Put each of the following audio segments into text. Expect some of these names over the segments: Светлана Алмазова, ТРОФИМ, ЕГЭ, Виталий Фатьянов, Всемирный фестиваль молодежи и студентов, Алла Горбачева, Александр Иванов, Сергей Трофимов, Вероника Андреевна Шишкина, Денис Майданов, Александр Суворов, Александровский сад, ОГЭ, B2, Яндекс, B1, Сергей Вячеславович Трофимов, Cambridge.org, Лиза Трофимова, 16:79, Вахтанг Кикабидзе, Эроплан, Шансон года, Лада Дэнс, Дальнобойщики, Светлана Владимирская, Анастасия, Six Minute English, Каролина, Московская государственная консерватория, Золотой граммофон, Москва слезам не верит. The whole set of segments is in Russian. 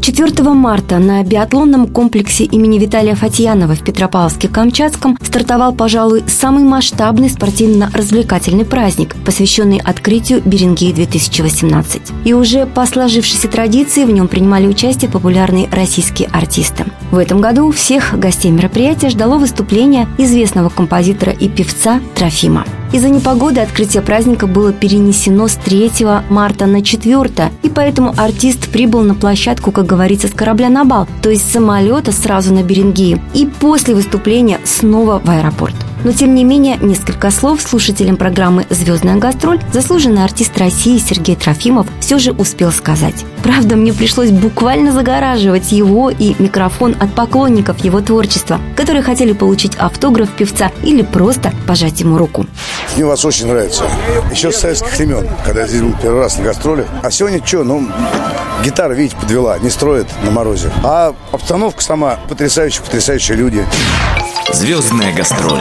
4 марта на биатлонном комплексе имени Виталия Фатьянова в Петропавловске-Камчатском стартовал, пожалуй, самый масштабный спортивно-развлекательный праздник, посвященный открытию «Беренгей-2018». И уже по сложившейся традиции в нем принимали участие популярные российские артисты. В этом году всех гостей мероприятия ждало выступление известного композитора и певца Трофима. Из-за непогоды открытие праздника было перенесено с 3 марта на 4, и поэтому артист прибыл на площадку, как говорится, с корабля на бал, то есть с самолета сразу на Беренгею, и после выступления снова в аэропорт. Но, тем не менее, несколько слов слушателям программы «Звездная гастроль» заслуженный артист России Сергей Трофимов все же успел сказать. Правда, мне пришлось буквально загораживать его и микрофон от поклонников его творчества, которые хотели получить автограф певца или просто пожать ему руку. Мне вас очень нравится. Еще с советских времен, когда я здесь был первый раз на гастроли. А сегодня что? Гитара, видите, подвела, не строит на морозе. А обстановка сама потрясающие люди. «Звездная гастроль».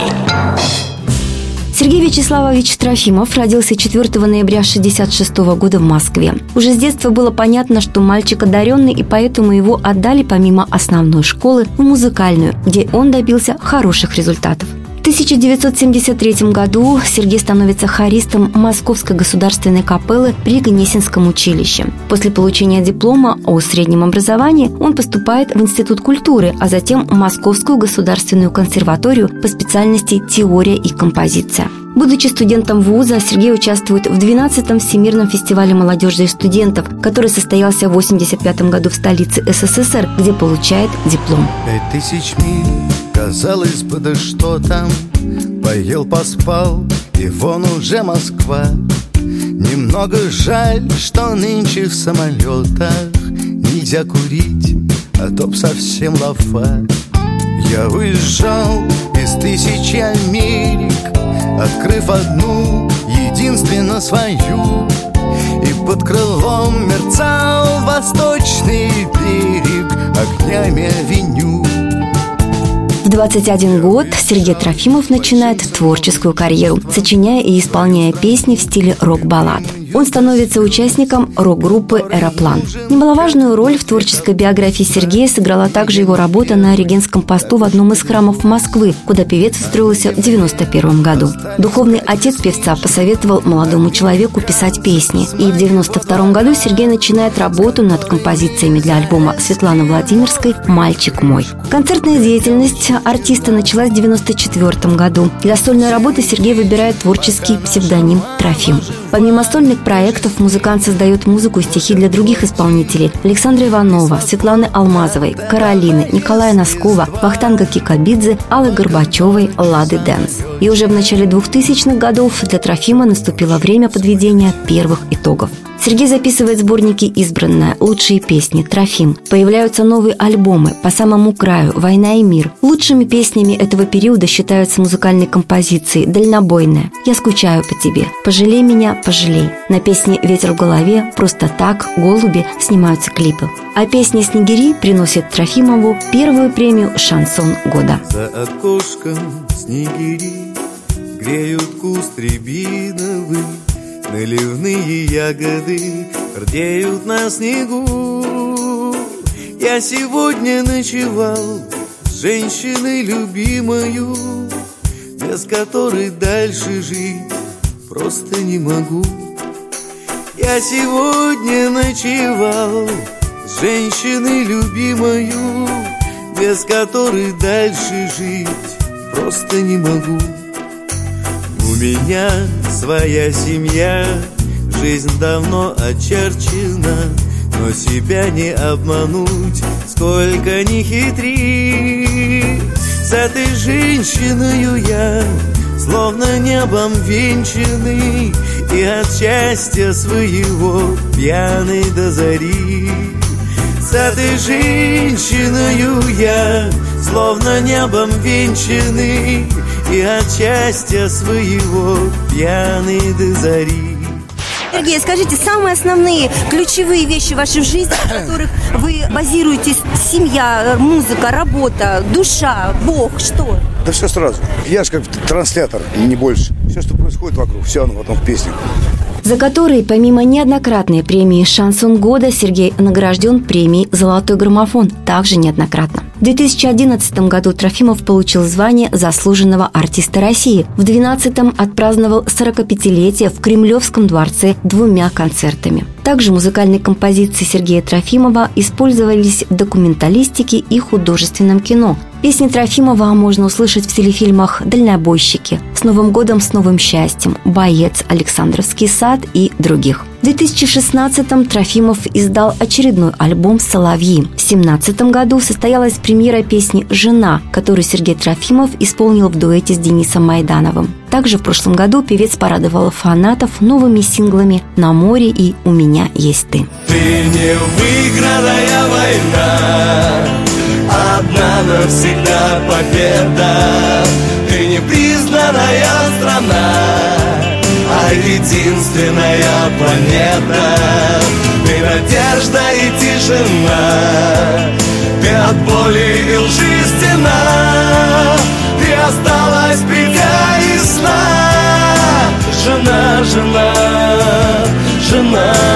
Сергей Вячеславович Трофимов родился 4 ноября 1966 года в Москве. Уже с детства было понятно, что мальчик одаренный, и поэтому его отдали помимо основной школы в музыкальную, где он добился хороших результатов. В 1973 году Сергей становится хористом Московской государственной капеллы при Гнесинском училище. После получения диплома о среднем образовании он поступает в Институт культуры, а затем в Московскую государственную консерваторию по специальности «Теория и композиция». Будучи студентом вуза, Сергей участвует в 12-м Всемирном фестивале молодежи и студентов, который состоялся в 1985 году в столице СССР, где получает диплом. 5000 миль, казалось бы, да что там, поел, поспал, и вон уже Москва. Немного жаль, что нынче в самолетах нельзя курить, а то б совсем лафа. Я уезжал из тысячи Америк, открыв одну, единственно свою, и под крылом мерцал восточный берег огнями авеню. В 21 год Сергей Трофимов начинает творческую карьеру, сочиняя и исполняя песни в стиле рок-баллад. Он становится участником рок-группы «Эроплан». Немаловажную роль в творческой биографии Сергея сыграла также его работа на регентском посту в одном из храмов Москвы, куда певец устроился в 1991 году. Духовный отец певца посоветовал молодому человеку писать песни. И в 1992 году Сергей начинает работу над композициями для альбома Светланы Владимирской «Мальчик мой». Концертная деятельность артиста началась в 1994 году. Для сольной работы Сергей выбирает творческий псевдоним «Трофим». Помимо сольных проектов музыкант создает музыку и стихи для других исполнителей: Александра Иванова, Светланы Алмазовой, Каролины, Николая Носкова, Вахтанга Кикабидзе, Аллы Горбачевой, Лады Дэнс. И уже в начале 2000-х годов для Трофима наступило время подведения первых итогов. Сергей записывает сборники «Избранная», «Лучшие песни», «Трофим». Появляются новые альбомы «По самому краю», «Война и мир». Лучшими песнями этого периода считаются музыкальные композиции «Дальнобойная», «Я скучаю по тебе», «Пожалей меня, пожалей». На песне «Ветер в голове», «Просто так», «Голуби» снимаются клипы. А песня «Снегири» приносит Трофимову первую премию «Шансон года». За окошком снегири греют куст рябиновый. Наливные ягоды рдеют на снегу. Я сегодня ночевал с женщиной любимою, без которой дальше жить просто не могу. Я сегодня ночевал с женщиной любимою, без которой дальше жить просто не могу. У меня своя семья, жизнь давно очерчена, но себя не обмануть, сколько ни хитри. С этой женщиною я словно небом венчанный, и от счастья своего пьяный до зари. С этой женщиною я словно небом венчанный, и от счастья своего пьяный до зари. Сергей, скажите, самые основные ключевые вещи в вашей жизни, в которых вы базируетесь: семья, музыка, работа, душа, Бог, что? Да все сразу. Я же как транслятор, не больше. Все, что происходит вокруг, все оно потом в песнях. За которые, помимо неоднократной премии «Шансон года», Сергей награжден премией «Золотой граммофон» также неоднократно. В 2011 году Трофимов получил звание заслуженного артиста России. В 2012 отпраздновал 45-летие в Кремлевском дворце 2 концертами. Также музыкальные композиции Сергея Трофимова использовались в документалистике и художественном кино. Песни Трофимова можно услышать в телефильмах «Дальнобойщики», «С Новым годом, с новым счастьем», «Боец», «Александровский сад» и других. В 2016-м Трофимов издал очередной альбом «Соловьи». В 2017 году состоялась премьера песни «Жена», которую Сергей Трофимов исполнил в дуэте с Денисом Майдановым. Также в прошлом году певец порадовал фанатов новыми синглами «На море» и «У меня есть ты». Ты невыигранная война, одна навсегда победа. Ты непризнанная страна, а единственная планета. Ты надежда и тишина, ты от боли и лжи стена. Ты осталась бега и сна. Жена, жена, жена,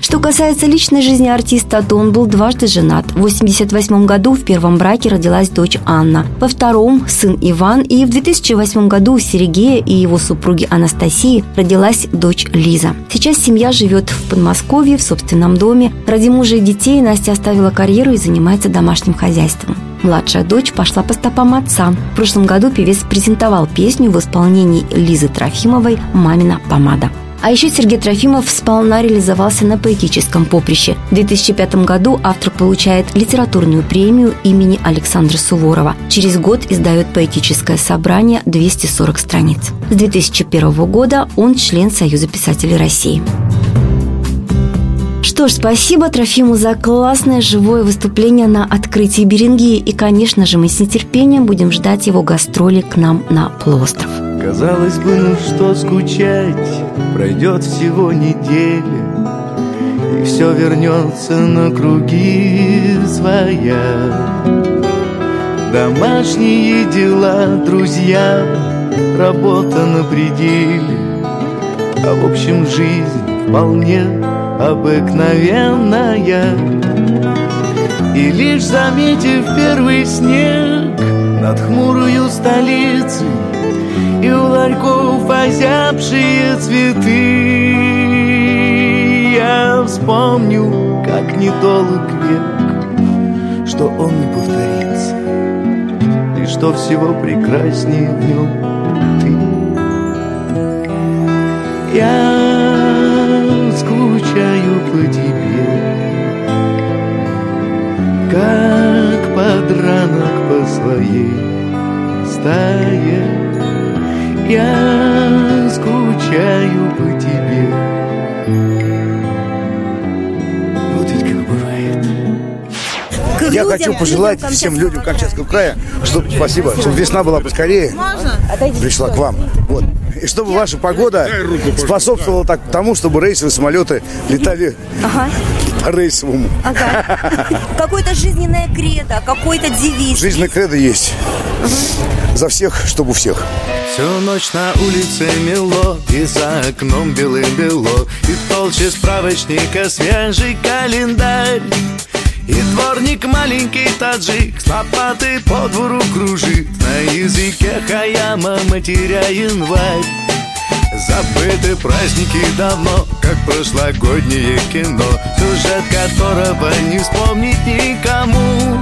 Что касается личной жизни артиста, то он был дважды женат. В 1988 году в первом браке родилась дочь Анна, во втором – сын Иван, и в 2008 году у Сергея и его супруги Анастасии родилась дочь Лиза. Сейчас семья живет в Подмосковье, в собственном доме. Ради мужа и детей Настя оставила карьеру и занимается домашним хозяйством. Младшая дочь пошла по стопам отца. В прошлом году певец презентовал песню в исполнении Лизы Трофимовой «Мамина помада». А еще Сергей Трофимов сполна реализовался на поэтическом поприще. В 2005 году автор получает литературную премию имени Александра Суворова. Через год издает поэтическое собрание 240 страниц. С 2001 года он член Союза писателей России. Что ж, спасибо Трофиму за классное живое выступление на открытии Беренгеи. И, конечно же, мы с нетерпением будем ждать его гастроли к нам на полуостров. Казалось бы, ну что скучать, пройдет всего неделя, и все вернется на круги своя. Домашние дела, друзья, работа на пределе, а в общем жизнь вполне обыкновенная. И лишь заметив первый снег над хмурою столицей и у ларьков озябшие цветы, я вспомню, как недолг век, что он не повторится, и что всего прекраснее в нем ты. Я скучаю по тебе, как подранок по своей стае. Я скучаю по тебе. Вот ведь как бывает. Я хочу пожелать всем людям Камчатского края, чтобы весна была поскорее, пришла к вам. Вот. И чтобы ваша погода способствовала тому, чтобы рейсовые самолеты летали по рейсовому. Какое-то жизненное кредо, какой-то девиз. Жизненное кредо есть. За всех, чтобы всех. Всю ночь на улице мело, и за окном белым-бело, и толще справочника свежий календарь, и дворник маленький таджик с лопатой по двору кружит, на языке хаяма матеря январь. Забыты праздники давно, как прошлогоднее кино, сюжет которого не вспомнить никому.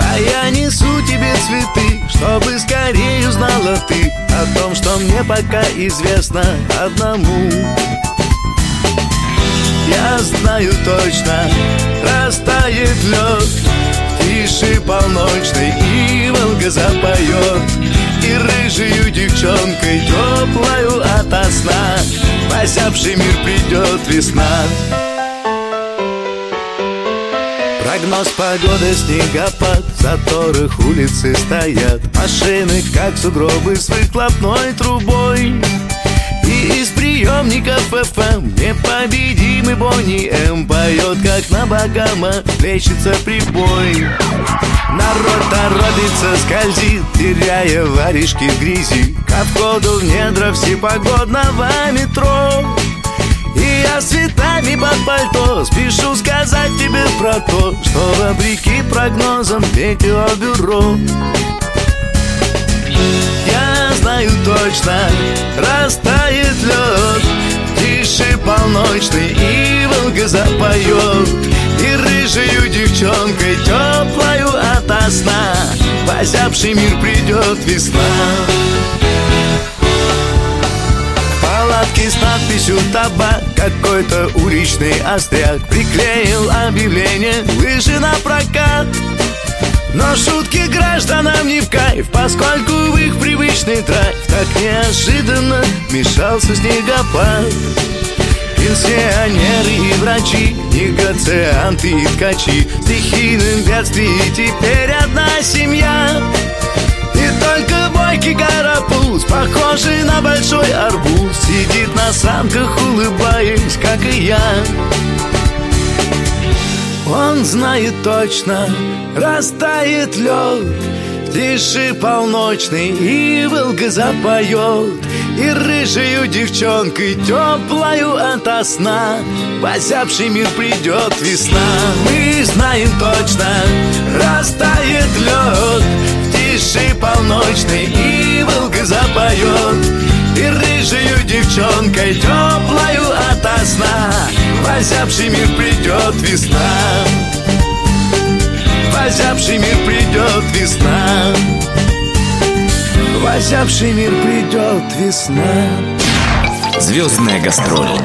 А я несу тебе цветы, чтобы скорее узнала ты о том, что мне пока известно одному. Я знаю точно, растает лед, тиши полночной и Волга запоет, и рыжею девчонкой теплою ото сна в озябший мир придет весна. Прогноз погоды — снегопад, в заторах улицы стоят машины, как сугробы с выхлопной трубой. И из приемников ФМ непобедимый Бони М поет, как на Багама плещется прибой. Народ торопится, скользит, теряя варежки в грязи, ко входу в недра всепогодного метро. И я с цветами под пальто спешу сказать тебе про то, что вопреки прогнозам метеобюро. Я знаю точно, растает лед, тише полночный и Волга запоет, и рыжею девчонкой теплою ото сна в озябший мир придет весна. Палатки с надписью «Табак», какой-то уличный остряк приклеил объявление «Лыжи на прокат». Но шутки гражданам не в кайф, поскольку в их привычный драйв так неожиданно мешался снегопад. Пенсионеры и врачи, негацианты и ткачи, в стихийном бедствии теперь одна семья. И только бойкий карапуз, похожий на большой арбуз, сидит на санках, улыбаясь, как и я. Он знает точно, растает лед, тиши полночный и Волга запоет, и рыжею девчонкой теплою ото сна в озябший мир придет весна. Мы знаем точно, растает лед, тиши полночный и Волга запоет, и рыжею девчонкой теплою ото сна в озябший мир придет весна. В озябший мир придет весна. В озябший мир придет весна. Звездная гастроль.